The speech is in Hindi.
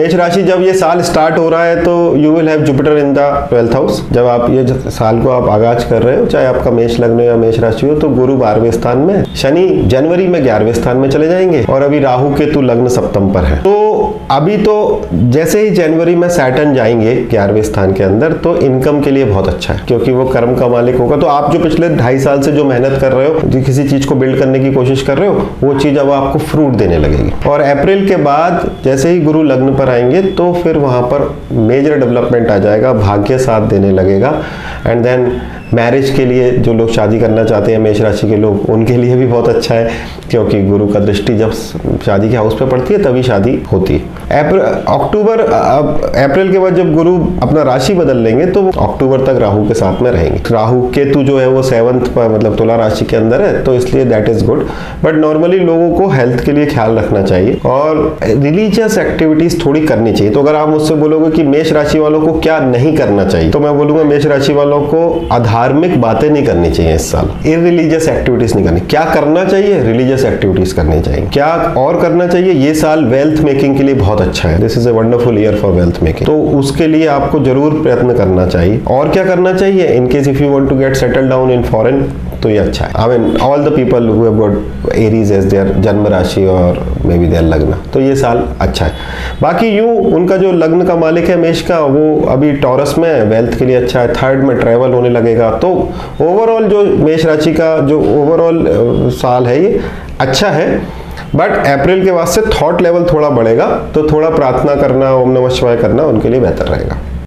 मेष राशि, जब ये साल स्टार्ट हो रहा है तो you will have Jupiter in the 12th house. जब आप ये साल को आप आगाज कर रहे हो, चाहे आपका मेष लग्न या मेष राशि हो, तो गुरु 12वें स्थान में, शनि जनवरी में 11वें स्थान में चले जाएंगे और अभी राहु केतु लग्न सप्तम पर है। तो अभी तो जैसे ही जनवरी में सैटर्न जाएंगे 11वें स्थान के अंदर, तो इनकम के लिए बहुत अच्छा है क्योंकि वो कर्म का मालिक होगा। तो आप जो पिछले 2.5 साल से जो मेहनत कर रहे हो, जो किसी चीज को बिल्ड करने की कोशिश कर रहे हो, वो चीज अब आपको फ्रूट देने लगेगी। और अप्रैल के बाद जैसे ही गुरु लग्न पर आएंगे तो फिर वहां पर मेजर डेवलपमेंट आ जाएगा, भाग्य साथ देने लगेगा। एंड देन मैरिज के लिए जो लोग शादी करना चाहते हैं, मेष राशि के लोग, उनके लिए भी बहुत अच्छा है क्योंकि गुरु का दृष्टि जब शादी के हाउस पे पड़ती है तभी शादी होती है। अप्रैल के बाद जब गुरु अपना राशि बदल लेंगे तो अक्टूबर तक राहु के साथ में रहेंगे। राहु केतु जो है वो 7th पर, मतलब तुला राशि के अंदर है, तो इसलिए that is good. But normally लोगों को हेल्थ के लिए ख्याल रखना चाहिए और रिलीजियस एक्टिविटीज थोड़ी करनी चाहिए। तो अगर आप मुझसे बोलोगे कि मेष राशि वालों को क्या नहीं करना चाहिए, तो मैं बोलूंगा मेष राशि वालों को धार्मिक बातें नहीं करनी चाहिए इस साल, इररिलीजियस एक्टिविटीज नहीं करनी। क्या करना चाहिए? रिलीजियस एक्टिविटीज करनी चाहिए। क्या और करना चाहिए? ये साल वेल्थ मेकिंग के लिए बहुत अच्छा है। This is a wonderful year for wealth making, तो उसके लिए आपको जरूर प्रयत्न करना चाहिए। और क्या करना चाहिए? In case if you want to get settle down in foreign, तो ये अच्छा है। I mean all the people who have got Aries as their जन्म राशि और मे बी देयर लग्न, तो ये साल अच्छा है। बाकी यूं उनका जो लग्न का मालिक है मेष का, वो अभी टॉरस में, वेल्थ के लिए अच्छा है। 3rd में ट्रैवल होने लगेगा। तो ओवरऑल जो मेष राशि का जो ओवरऑल साल है ये अच्छा है। बट अप्रैल के बाद से थॉट लेवल थोड़ा बढ़ेगा, तो थोड़ा प्रार्थना करना, ओम नमः शिवाय करना उनके लिए बेहतर रहेगा।